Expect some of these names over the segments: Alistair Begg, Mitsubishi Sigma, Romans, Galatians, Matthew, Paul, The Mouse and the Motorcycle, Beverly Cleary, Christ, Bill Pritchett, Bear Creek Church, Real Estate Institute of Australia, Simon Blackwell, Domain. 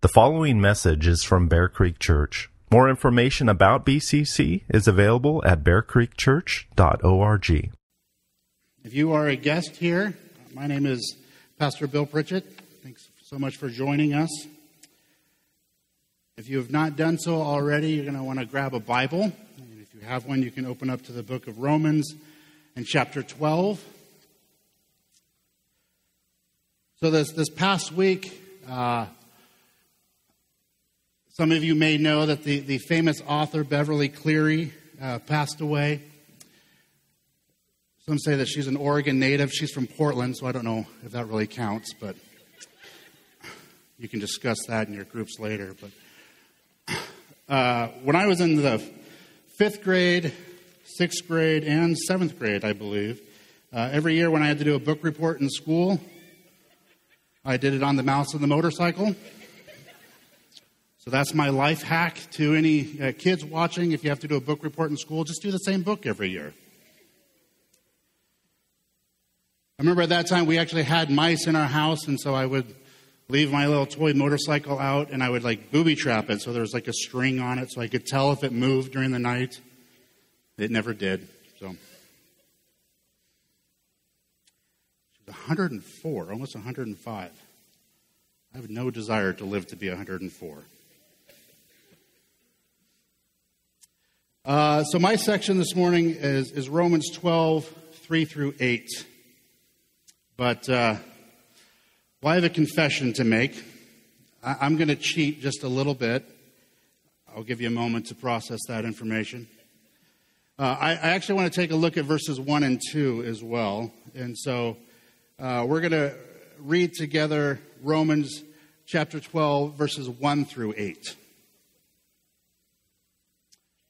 The following message is from Bear Creek Church. More information about BCC is available at bearcreekchurch.org. If you are a guest here, my name is Pastor Bill Pritchett. Thanks so much for joining us. If you have not done so already, you're going to want to grab a Bible. And if you have one, you can open up to the book of Romans and chapter 12. So this past week, some of you may know that the famous author Beverly Cleary passed away. Some say that she's an Oregon native. She's from Portland, so I don't know if that really counts, but you can discuss that in your groups later. But when I was in the 5th grade, 6th grade, and 7th grade, I believe, every year when I had to do a book report in school, I did it on The Mouse and the Motorcycle. So that's my life hack to any kids watching. If you have to do a book report in school, just do the same book every year. I remember at that time we actually had mice in our house, and so I would leave my little toy motorcycle out, and I would like booby trap it. So there was like a string on it so I could tell if it moved during the night. It never did. So she was 104, almost 105. I have no desire to live to be 104. So my section this morning is Romans 12, 3 through 8. But well, I have a confession to make. I'm going to cheat just a little bit. I'll give you a moment to process that information. I actually want to take a look at verses 1 and 2 as well. And so we're going to read together Romans chapter 12, verses 1 through 8.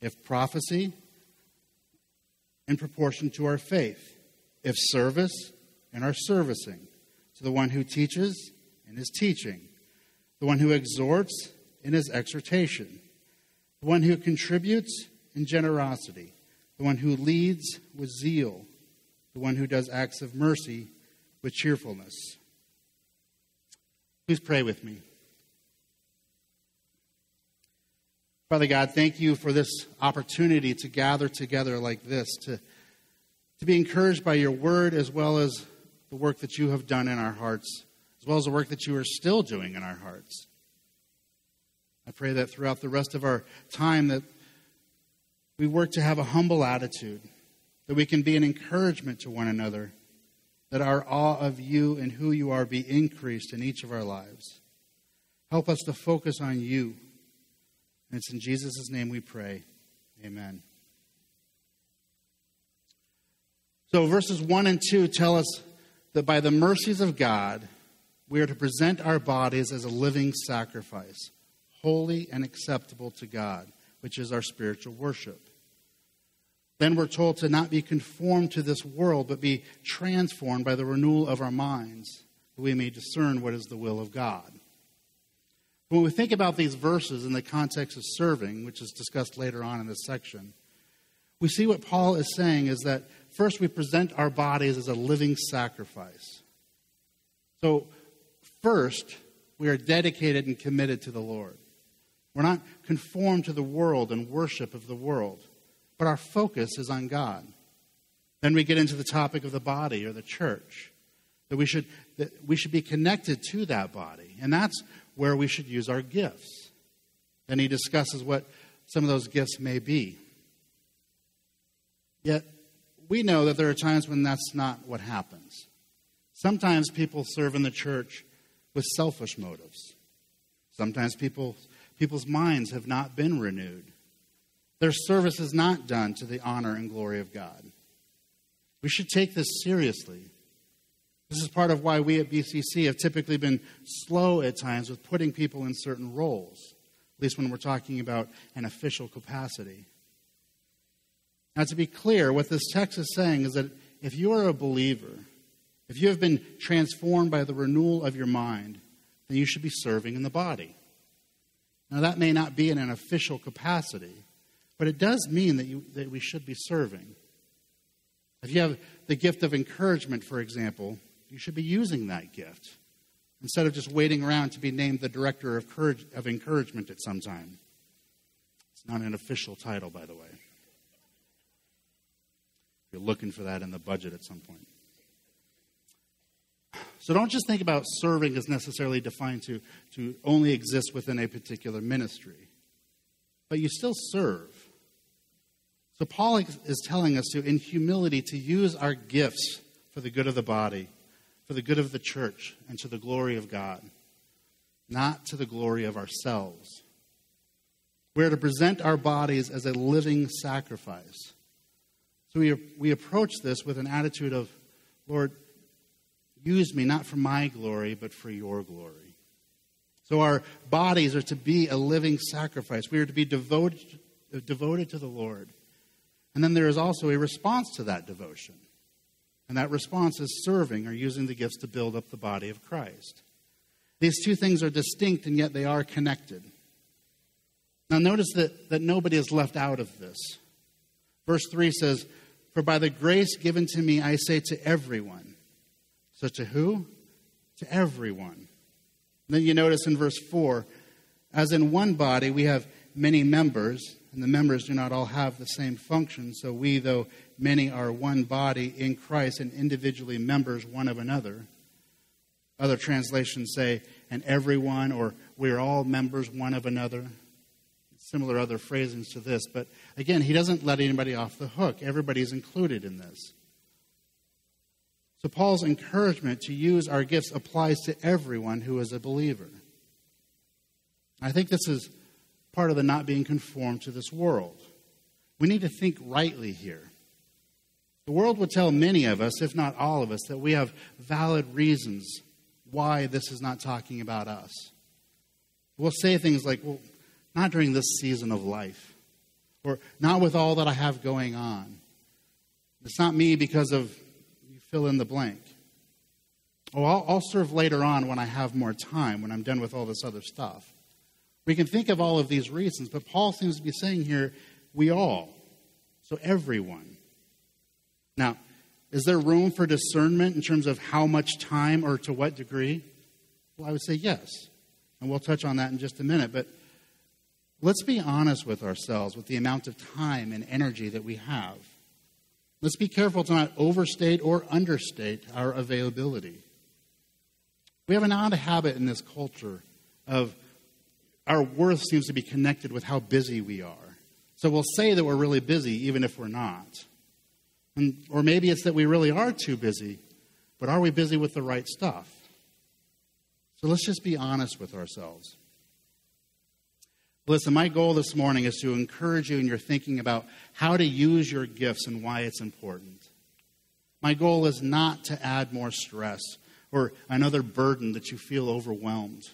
If prophecy, in proportion to our faith. If service, in our servicing. To the one who teaches, in his teaching. The one who exhorts, in his exhortation. The one who contributes, in generosity. The one who leads, with zeal. The one who does acts of mercy, with cheerfulness. Please pray with me. Father God, thank you for this opportunity to gather together like this, to be encouraged by your word, as well as the work that you have done in our hearts, as well as the work that you are still doing in our hearts. I pray that throughout the rest of our time that we work to have a humble attitude, that we can be an encouragement to one another, that our awe of you and who you are be increased in each of our lives. Help us to focus on you. And it's in Jesus' name we pray. Amen. So verses 1 and 2 tell us that by the mercies of God, we are to present our bodies as a living sacrifice, holy and acceptable to God, which is our spiritual worship. Then we're told to not be conformed to this world, but be transformed by the renewal of our minds, that we may discern what is the will of God. When we think about these verses in the context of serving, which is discussed later on in this section, we see what Paul is saying is that first we present our bodies as a living sacrifice. So first, we are dedicated and committed to the Lord. We're not conformed to the world and worship of the world, but our focus is on God. Then we get into the topic of the body or the church, that we should be connected to that body, and that's where we should use our gifts. Then he discusses what some of those gifts may be. Yet, we know that there are times when that's not what happens. Sometimes people serve in the church with selfish motives. Sometimes people's minds have not been renewed. Their service is not done to the honor and glory of God. We should take this seriously. This is part of why we at BCC have typically been slow at times with putting people in certain roles, at least when we're talking about an official capacity. Now, to be clear, what this text is saying is that if you are a believer, if you have been transformed by the renewal of your mind, then you should be serving in the body. Now, that may not be in an official capacity, but it does mean that we should be serving. If you have the gift of encouragement, for example, you should be using that gift instead of just waiting around to be named the director of encouragement at some time. It's not an official title, by the way. You're looking for that in the budget at some point. So don't just think about serving as necessarily defined to only exist within a particular ministry. But you still serve. So Paul is telling us to, in humility, to use our gifts for the good of the body, for the good of the church, and to the glory of God, not to the glory of ourselves. We are to present our bodies as a living sacrifice. So we approach this with an attitude of, Lord, use me not for my glory, but for your glory. So our bodies are to be a living sacrifice. We are to be devoted to the Lord. And then there is also a response to that devotion. And that response is serving or using the gifts to build up the body of Christ. These two things are distinct, and yet they are connected. Now notice that nobody is left out of this. Verse 3 says, "For by the grace given to me, I say to everyone." So to who? To everyone. And then you notice in verse 4, "As in one body we have many members, and the members do not all have the same function. So we, though many, are one body in Christ and individually members one of another." Other translations say, "and everyone," or "we are all members one of another." Similar other phrasings to this. But again, he doesn't let anybody off the hook. Everybody's included in this. So Paul's encouragement to use our gifts applies to everyone who is a believer. I think this is part of the not being conformed to this world. We need to think rightly here. The world would tell many of us, if not all of us, that we have valid reasons why this is not talking about us. We'll say things like, well, not during this season of life, or not with all that I have going on. It's not me because of, you fill in the blank. Oh, I'll serve later on when I have more time, when I'm done with all this other stuff. We can think of all of these reasons, but Paul seems to be saying here, we all, so everyone. Now, is there room for discernment in terms of how much time or to what degree? Well, I would say yes, and we'll touch on that in just a minute, but let's be honest with ourselves with the amount of time and energy that we have. Let's be careful to not overstate or understate our availability. We have an odd habit in this culture of our worth seems to be connected with how busy we are. So we'll say that we're really busy even if we're not. Or maybe it's that we really are too busy, but are we busy with the right stuff? So let's just be honest with ourselves. Listen, my goal this morning is to encourage you in your thinking about how to use your gifts and why it's important. My goal is not to add more stress or another burden that you feel overwhelmed.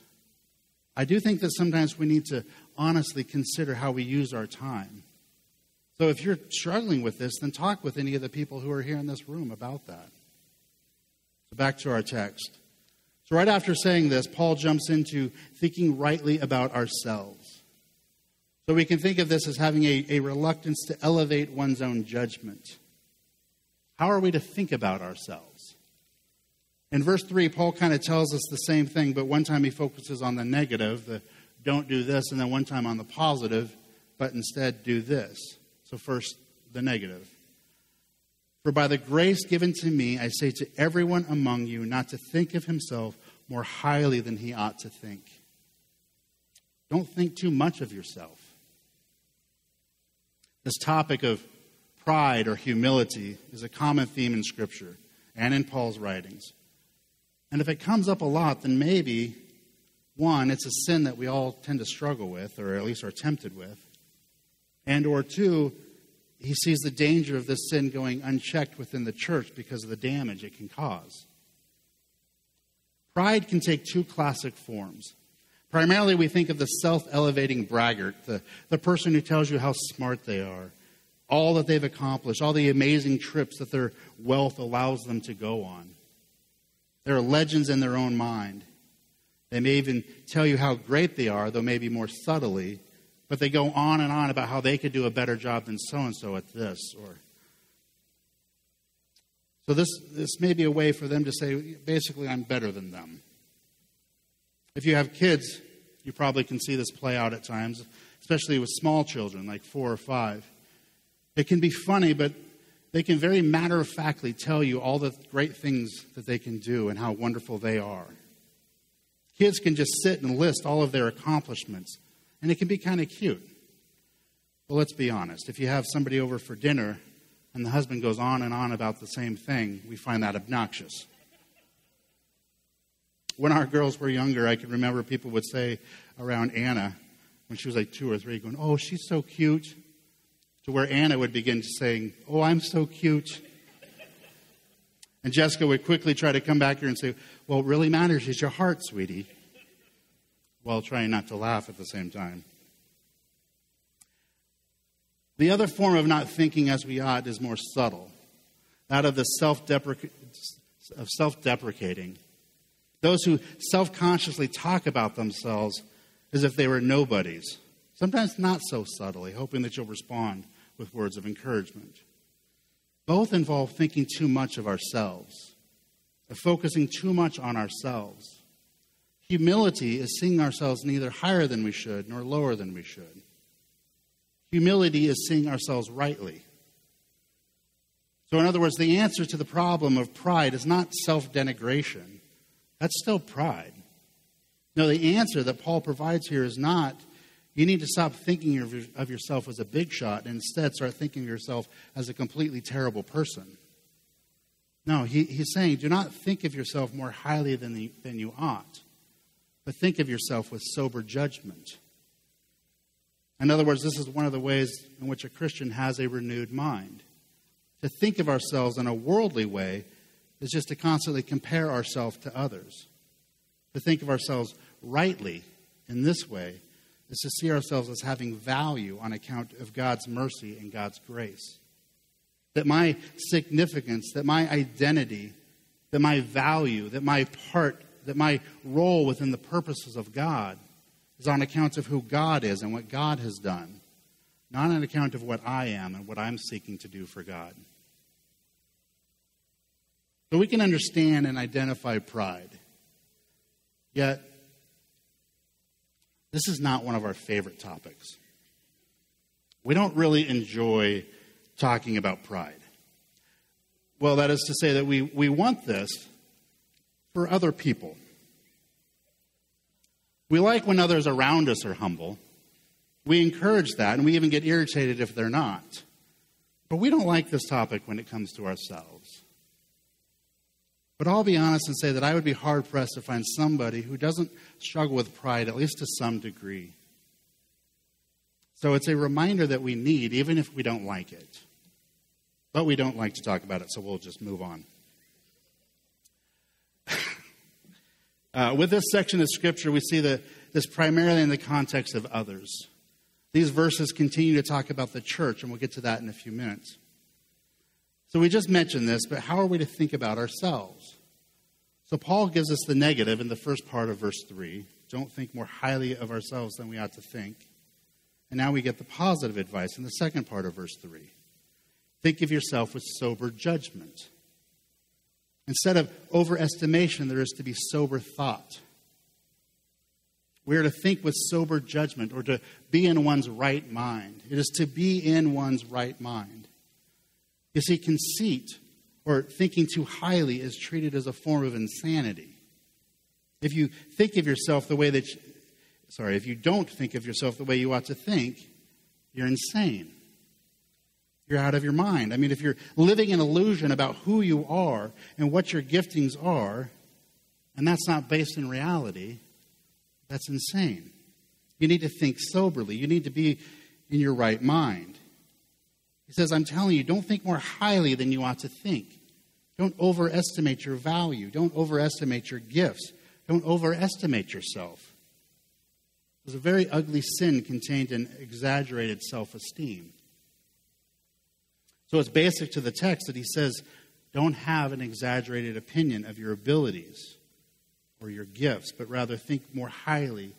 I do think that sometimes we need to honestly consider how we use our time. So if you're struggling with this, then talk with any of the people who are here in this room about that. So back to our text. So right after saying this, Paul jumps into thinking rightly about ourselves. So we can think of this as having a reluctance to elevate one's own judgment. How are we to think about ourselves? In verse 3, Paul kind of tells us the same thing, but one time he focuses on the negative, the don't do this, and then one time on the positive, but instead do this. So first, the negative. "For by the grace given to me, I say to everyone among you not to think of himself more highly than he ought to think." Don't think too much of yourself. This topic of pride or humility is a common theme in Scripture and in Paul's writings. And if it comes up a lot, then maybe, one, it's a sin that we all tend to struggle with, or at least are tempted with. And or two, he sees the danger of this sin going unchecked within the church because of the damage it can cause. Pride can take two classic forms. Primarily, we think of the self-elevating braggart, the person who tells you how smart they are, all that they've accomplished, all the amazing trips that their wealth allows them to go on. They're legends in their own mind. They may even tell you how great they are, though maybe more subtly, but they go on and on about how they could do a better job than so-and-so at this. So this may be a way for them to say, basically, I'm better than them. If you have kids, you probably can see this play out at times, especially with small children, like 4 or 5. It can be funny, but they can very matter-of-factly tell you all the great things that they can do and how wonderful they are. Kids can just sit and list all of their accomplishments, and it can be kind of cute. But let's be honest. If you have somebody over for dinner and the husband goes on and on about the same thing, we find that obnoxious. When our girls were younger, I can remember people would say around Anna, when she was like 2 or 3, going, oh, she's so cute, to where Anna would begin saying, oh, I'm so cute. And Jessica would quickly try to come back here and say, well, what really matters is your heart, sweetie, while trying not to laugh at the same time. The other form of not thinking as we ought is more subtle, that of the self-deprecating. Those who self-consciously talk about themselves as if they were nobodies, sometimes not so subtly, hoping that you'll respond with words of encouragement. Both involve thinking too much of ourselves, of focusing too much on ourselves. Humility is seeing ourselves neither higher than we should nor lower than we should. Humility is seeing ourselves rightly. So in other words, the answer to the problem of pride is not self-denigration. That's still pride. No, the answer that Paul provides here is not, you need to stop thinking of yourself as a big shot and instead start thinking of yourself as a completely terrible person. No, he's saying, do not think of yourself more highly than you ought, but think of yourself with sober judgment. In other words, this is one of the ways in which a Christian has a renewed mind. To think of ourselves in a worldly way is just to constantly compare ourselves to others. To think of ourselves rightly in this way is to see ourselves as having value on account of God's mercy and God's grace. That my significance, that my identity, that my value, that my part, that my role within the purposes of God is on account of who God is and what God has done, not on account of what I am and what I'm seeking to do for God. So we can understand and identify pride. Yet, this is not one of our favorite topics. We don't really enjoy talking about pride. Well, that is to say that we want this for other people. We like when others around us are humble. We encourage that, and we even get irritated if they're not. But we don't like this topic when it comes to ourselves. But I'll be honest and say that I would be hard-pressed to find somebody who doesn't struggle with pride, at least to some degree. So it's a reminder that we need, even if we don't like it. But we don't like to talk about it, so we'll just move on. With this section of Scripture, we see this primarily in the context of others. These verses continue to talk about the church, and we'll get to that in a few minutes. So we just mentioned this, but how are we to think about ourselves? So Paul gives us the negative in the first part of verse 3. Don't think more highly of ourselves than we ought to think. And now we get the positive advice in the second part of verse 3. Think of yourself with sober judgment. Instead of overestimation, there is to be sober thought. We are to think with sober judgment, or to be in one's right mind. It is to be in one's right mind. You see, conceit, or thinking too highly, is treated as a form of insanity. If you think of yourself the way that Sorry, if you don't think of yourself the way you ought to think, you're insane. You're out of your mind. I mean, if you're living an illusion about who you are and what your giftings are, and that's not based in reality, that's insane. You need to think soberly. You need to be in your right mind. He says, I'm telling you, don't think more highly than you ought to think. Don't overestimate your value. Don't overestimate your gifts. Don't overestimate yourself. There's a very ugly sin contained in exaggerated self-esteem. So it's basic to the text that he says, don't have an exaggerated opinion of your abilities or your gifts, but rather think more highly,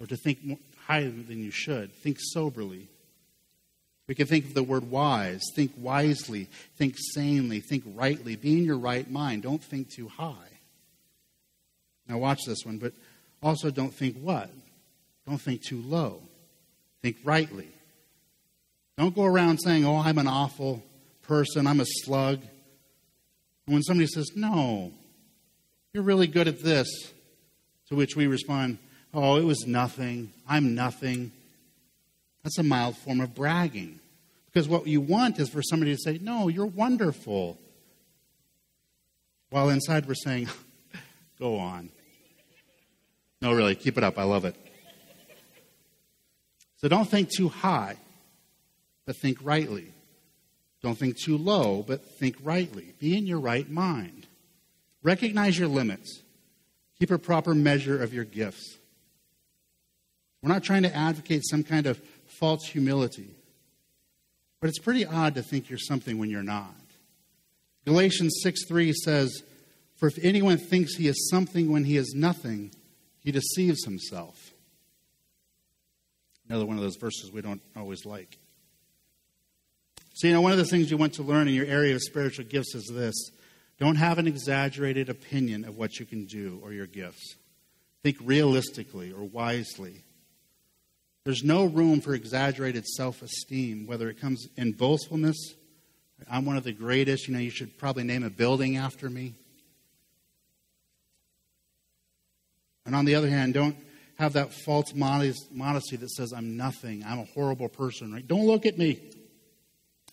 or to think more highly than you should. Think soberly. We can think of the word wise. Think wisely. Think sanely. Think rightly. Be in your right mind. Don't think too high. Now watch this one, but also don't think what? Don't think too low. Think rightly. Don't go around saying, oh, I'm an awful person. I'm a slug. And when somebody says, no, you're really good at this, to which we respond, oh, it was nothing. I'm nothing. That's a mild form of bragging. Because what you want is for somebody to say, no, you're wonderful. While inside we're saying, go on. No, really, keep it up. I love it. So don't think too high, but think rightly. Don't think too low, but think rightly. Be in your right mind. Recognize your limits. Keep a proper measure of your gifts. We're not trying to advocate some kind of false humility, but it's pretty odd to think you're something when you're not. Galatians 6:3 says, for if anyone thinks he is something when he is nothing, he deceives himself. Another one of those verses we don't always like. So, you know, one of the things you want to learn in your area of spiritual gifts is this. Don't have an exaggerated opinion of what you can do or your gifts. Think realistically or wisely. There's no room for exaggerated self-esteem, whether it comes in boastfulness. I'm one of the greatest. You know, you should probably name a building after me. And on the other hand, don't have that false modesty that says, I'm nothing, I'm a horrible person, right? Don't look at me.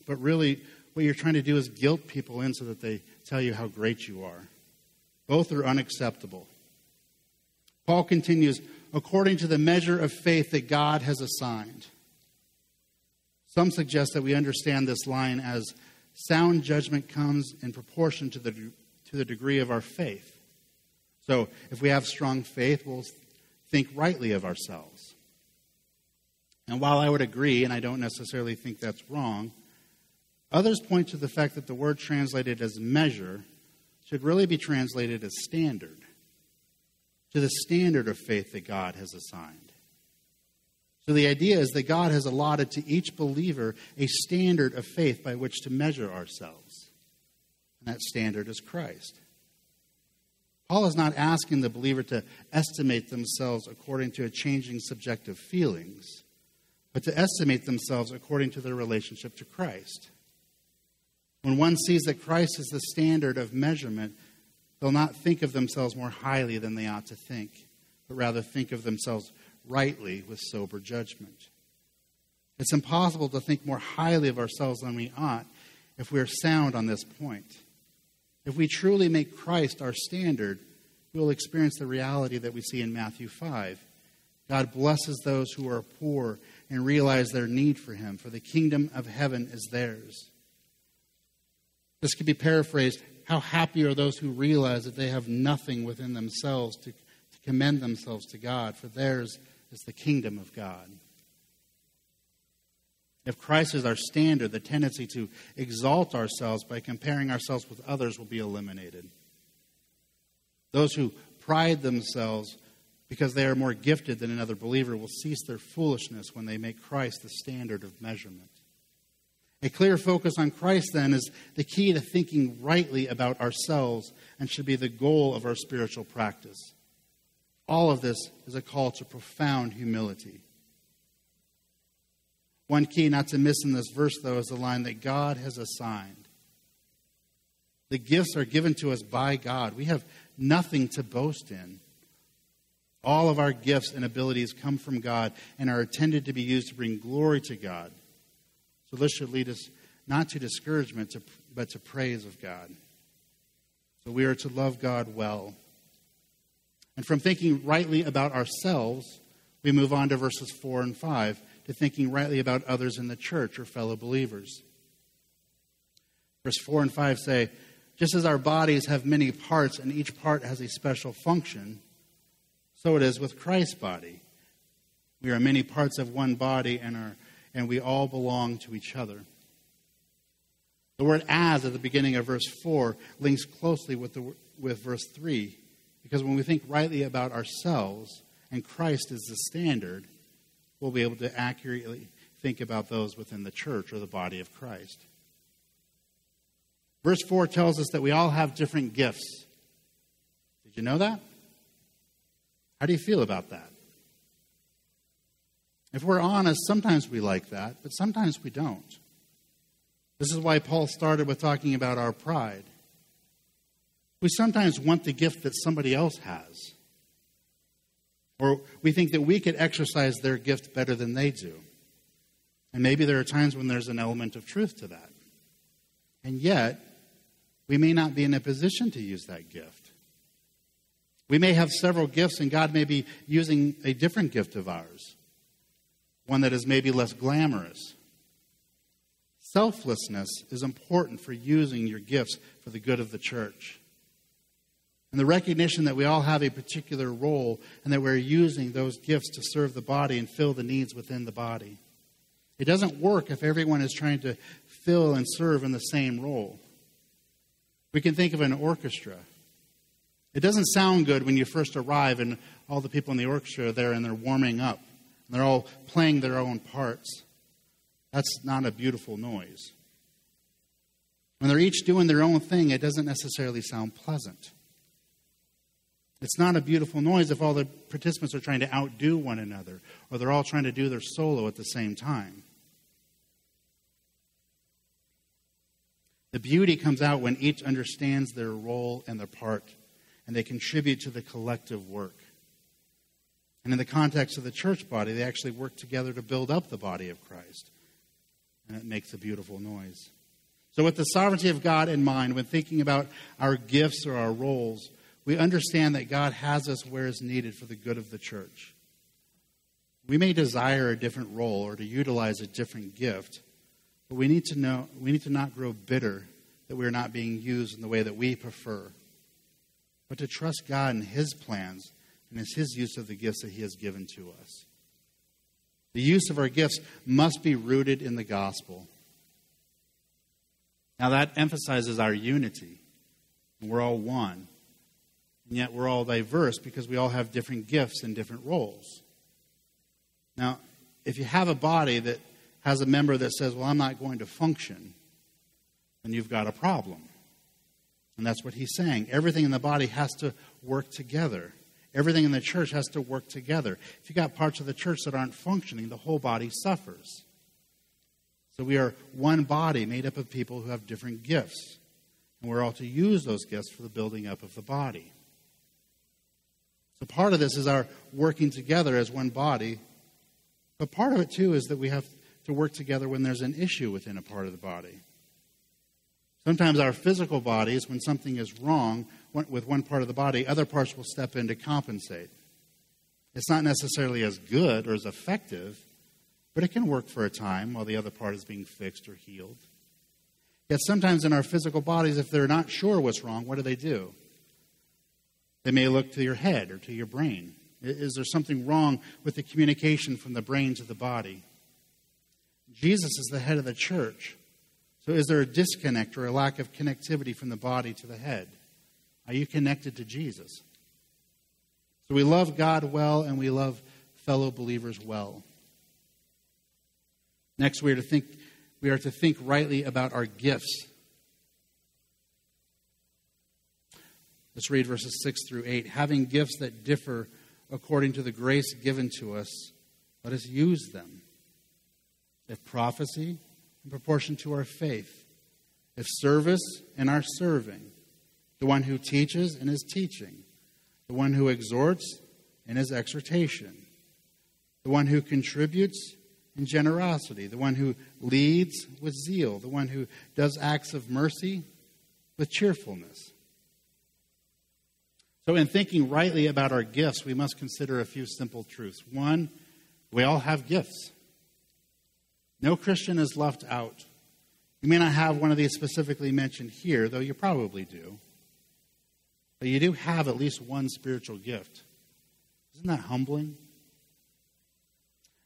But really, what you're trying to do is guilt people in so that they tell you how great you are. Both are unacceptable. Paul continues, according to the measure of faith that God has assigned. Some suggest that we understand this line as sound judgment comes in proportion to the degree of our faith. So if we have strong faith, we'll think rightly of ourselves. And while I would agree, and I don't necessarily think that's wrong, others point to the fact that the word translated as measure should really be translated as standard, to the standard of faith that God has assigned. So the idea is that God has allotted to each believer a standard of faith by which to measure ourselves. And that standard is Christ. Paul is not asking the believer to estimate themselves according to a changing subjective feelings, but to estimate themselves according to their relationship to Christ. When one sees that Christ is the standard of measurement, they'll not think of themselves more highly than they ought to think, but rather think of themselves rightly with sober judgment. It's impossible to think more highly of ourselves than we ought if we are sound on this point. If we truly make Christ our standard, we'll experience the reality that we see in Matthew 5. God blesses those who are poor and realize their need for him, for the kingdom of heaven is theirs. This could be paraphrased, how happy are those who realize that they have nothing within themselves to commend themselves to God, for theirs is the kingdom of God. If Christ is our standard, the tendency to exalt ourselves by comparing ourselves with others will be eliminated. Those who pride themselves because they are more gifted than another believer will cease their foolishness when they make Christ the standard of measurement. A clear focus on Christ, then, is the key to thinking rightly about ourselves and should be the goal of our spiritual practice. All of this is a call to profound humility. One key not to miss in this verse, though, is the line that God has assigned. The gifts are given to us by God. We have nothing to boast in. All of our gifts and abilities come from God and are intended to be used to bring glory to God. So this should lead us not to discouragement, but to praise of God. So we are to love God well. And from thinking rightly about ourselves, we move on to verses 4 and 5, to thinking rightly about others in the church or fellow believers. Verse 4 and 5 say, just as our bodies have many parts and each part has a special function, so it is with Christ's body. We are many parts of one body and we all belong to each other. The word "as" at the beginning of verse 4 links closely with verse 3, because when we think rightly about ourselves and Christ is the standard, we'll be able to accurately think about those within the church or the body of Christ. Verse 4 tells us that we all have different gifts. Did you know that? How do you feel about that? If we're honest, sometimes we like that, but sometimes we don't. This is why Paul started with talking about our pride. We sometimes want the gift that somebody else has, or we think that we could exercise their gift better than they do. And maybe there are times when there's an element of truth to that. And yet, we may not be in a position to use that gift. We may have several gifts, and God may be using a different gift of ours, one that is maybe less glamorous. Selflessness is important for using your gifts for the good of the church. And the recognition that we all have a particular role and that we're using those gifts to serve the body and fill the needs within the body. It doesn't work if everyone is trying to fill and serve in the same role. We can think of an orchestra. It doesn't sound good when you first arrive and all the people in the orchestra are there and they're warming up. And they're all playing their own parts. That's not a beautiful noise. When they're each doing their own thing, it doesn't necessarily sound pleasant. It's not a beautiful noise if all the participants are trying to outdo one another, or they're all trying to do their solo at the same time. The beauty comes out when each understands their role and their part, and they contribute to the collective work. And in the context of the church body, they actually work together to build up the body of Christ. And it makes a beautiful noise. So with the sovereignty of God in mind, when thinking about our gifts or our roles, we understand that God has us where is needed for the good of the church. We may desire a different role or to utilize a different gift, but we need to not grow bitter that we are not being used in the way that we prefer, but to trust God and His plans and His use of the gifts that He has given to us. The use of our gifts must be rooted in the gospel. Now that emphasizes our unity. We're all one. And yet we're all diverse because we all have different gifts and different roles. Now, if you have a body that has a member that says, well, I'm not going to function, then you've got a problem. And that's what he's saying. Everything in the body has to work together. Everything in the church has to work together. If you've got parts of the church that aren't functioning, the whole body suffers. So we are one body made up of people who have different gifts. And we're all to use those gifts for the building up of the body. So part of this is our working together as one body. But part of it, too, is that we have to work together when there's an issue within a part of the body. Sometimes our physical bodies, when something is wrong with one part of the body, other parts will step in to compensate. It's not necessarily as good or as effective, but it can work for a time while the other part is being fixed or healed. Yet sometimes in our physical bodies, if they're not sure what's wrong, what do? They may look to your head or to your brain. Is there something wrong with the communication from the brain to the body? Jesus is the head of the church. So is there a disconnect or a lack of connectivity from the body to the head? Are you connected to Jesus? So we love God well and we love fellow believers well. Next, we are to think rightly about our gifts. Let's read verses 6 through 8. Having gifts that differ according to the grace given to us, let us use them. If prophecy, in proportion to our faith. If service, in our serving. The one who teaches, in his teaching. The one who exhorts, and his exhortation, the one who contributes in generosity, the one who leads with zeal, the one who does acts of mercy with cheerfulness. So in thinking rightly about our gifts, we must consider a few simple truths. One, we all have gifts. No Christian is left out. You may not have one of these specifically mentioned here, though you probably do. But you do have at least one spiritual gift. Isn't that humbling?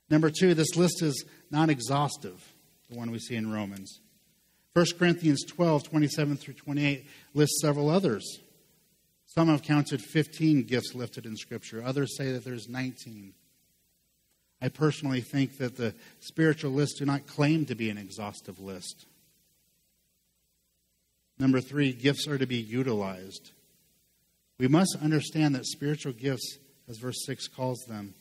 Number two, this list is not exhaustive, the one we see in Romans. 1 Corinthians 12:27-28 lists several others. Some have counted 15 gifts listed in Scripture. Others say that there's 19. I personally think that the spiritual lists do not claim to be an exhaustive list. Number three, gifts are to be utilized. We must understand that spiritual gifts, as verse 6 calls them,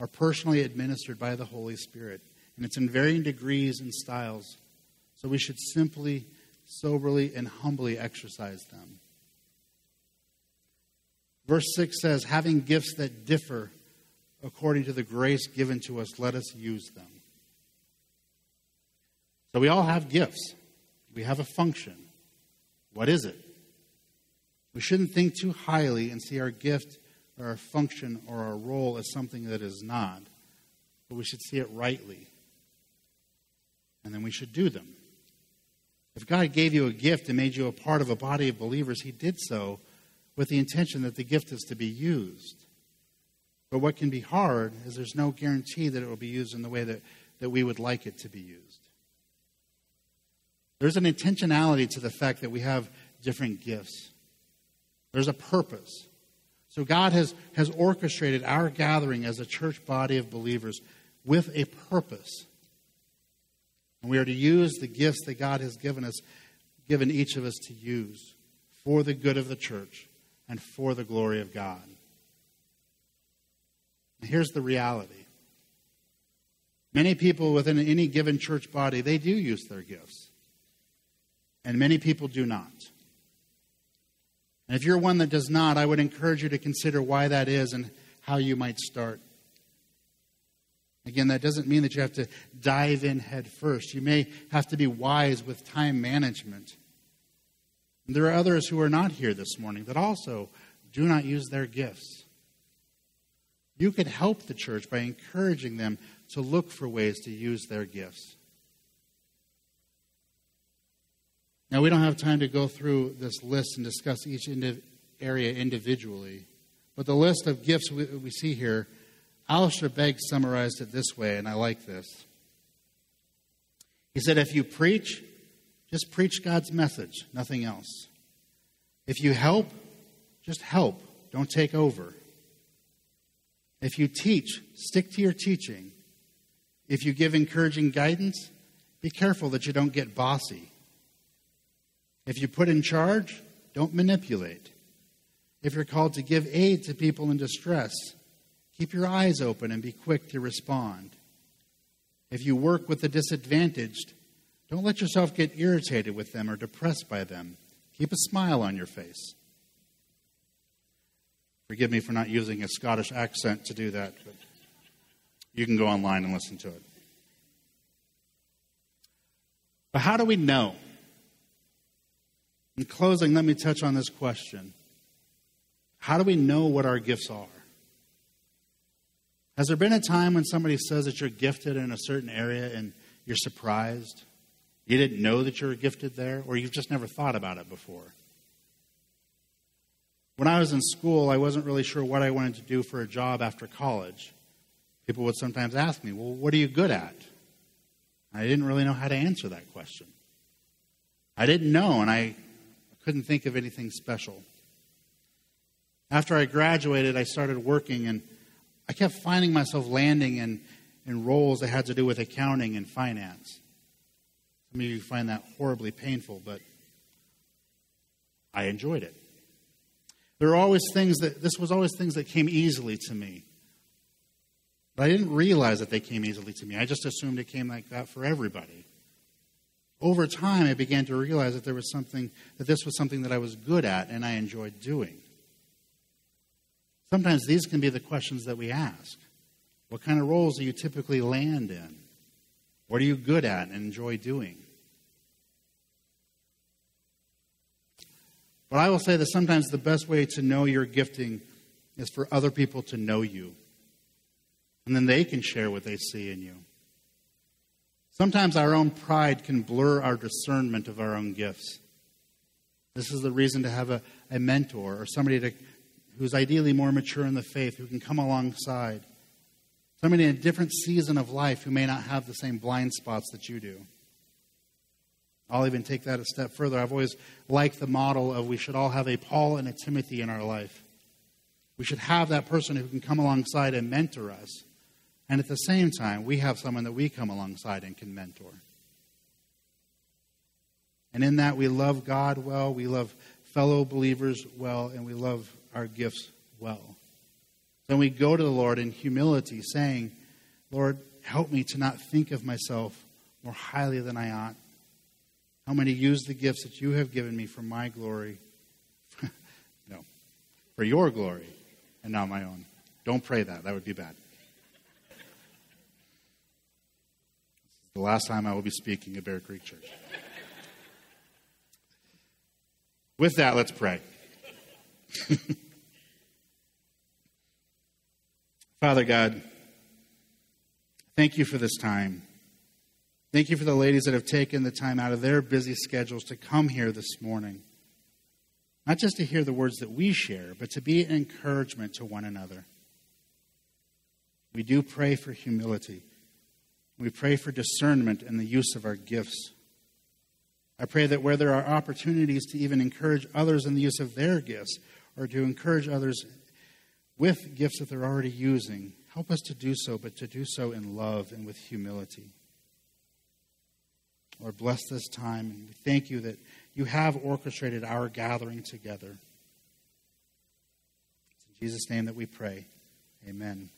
are personally administered by the Holy Spirit. And it's in varying degrees and styles. So we should simply, soberly, and humbly exercise them. Verse 6 says, having gifts that differ according to the grace given to us, let us use them. So we all have gifts. We have a function. What is it? We shouldn't think too highly and see our gift or our function or our role as something that is not, but we should see it rightly. And then we should do them. If God gave you a gift and made you a part of a body of believers, he did so with the intention that the gift is to be used. But what can be hard is there's no guarantee that it will be used in the way that we would like it to be used. There's an intentionality to the fact that we have different gifts. There's a purpose. So God has orchestrated our gathering as a church body of believers with a purpose. And we are to use the gifts that God has given each of us to use for the good of the church and for the glory of God. And here's the reality. Many people within any given church body, they do use their gifts. And many people do not. And if you're one that does not, I would encourage you to consider why that is and how you might start. Again, that doesn't mean that you have to dive in head first. You may have to be wise with time management. And there are others who are not here this morning that also do not use their gifts. You could help the church by encouraging them to look for ways to use their gifts. Now, we don't have time to go through this list and discuss each area individually, but the list of gifts we see here, Alistair Begg summarized it this way, and I like this. He said, if you preach, just preach God's message, nothing else. If you help, just help, don't take over. If you teach, stick to your teaching. If you give encouraging guidance, be careful that you don't get bossy. If you put in charge, don't manipulate. If you're called to give aid to people in distress, keep your eyes open and be quick to respond. If you work with the disadvantaged, don't let yourself get irritated with them or depressed by them. Keep a smile on your face. Forgive me for not using a Scottish accent to do that. But you can go online and listen to it. But how do we know? In closing, let me touch on this question. How do we know what our gifts are? Has there been a time when somebody says that you're gifted in a certain area and you're surprised? You didn't know that you were gifted there, or you've just never thought about it before. When I was in school, I wasn't really sure what I wanted to do for a job after college. People would sometimes ask me, well, what are you good at? I didn't really know how to answer that question. I didn't know, and I couldn't think of anything special. After I graduated, I started working, and I kept finding myself landing in roles that had to do with accounting and finance. Some of you find that horribly painful, but I enjoyed it. This was always things that came easily to me. But I didn't realize that they came easily to me. I just assumed it came like that for everybody. Over time, I began to realize that this was something that I was good at and I enjoyed doing. Sometimes these can be the questions that we ask. What kind of roles do you typically land in? What are you good at and enjoy doing? But I will say that sometimes the best way to know your gifting is for other people to know you. And then they can share what they see in you. Sometimes our own pride can blur our discernment of our own gifts. This is the reason to have a mentor or somebody who's ideally more mature in the faith, who can come alongside. Somebody in a different season of life who may not have the same blind spots that you do. I'll even take that a step further. I've always liked the model of we should all have a Paul and a Timothy in our life. We should have that person who can come alongside and mentor us. And at the same time, we have someone that we come alongside and can mentor. And in that, we love God well, we love fellow believers well, and we love our gifts well. Then we go to the Lord in humility, saying, Lord, help me to not think of myself more highly than I ought. Help me to use the gifts that you have given me for my glory. No, for your glory and not my own. Don't pray that. That would be bad. This is the last time I will be speaking at Bear Creek Church. With that, let's pray. Father God, thank you for this time. Thank you for the ladies that have taken the time out of their busy schedules to come here this morning. Not just to hear the words that we share, but to be an encouragement to one another. We do pray for humility. We pray for discernment and the use of our gifts. I pray that where there are opportunities to even encourage others in the use of their gifts, or to encourage others with gifts that they're already using, help us to do so, but to do so in love and with humility. Lord, bless this time, and we thank you that you have orchestrated our gathering together. It's in Jesus' name that we pray. Amen.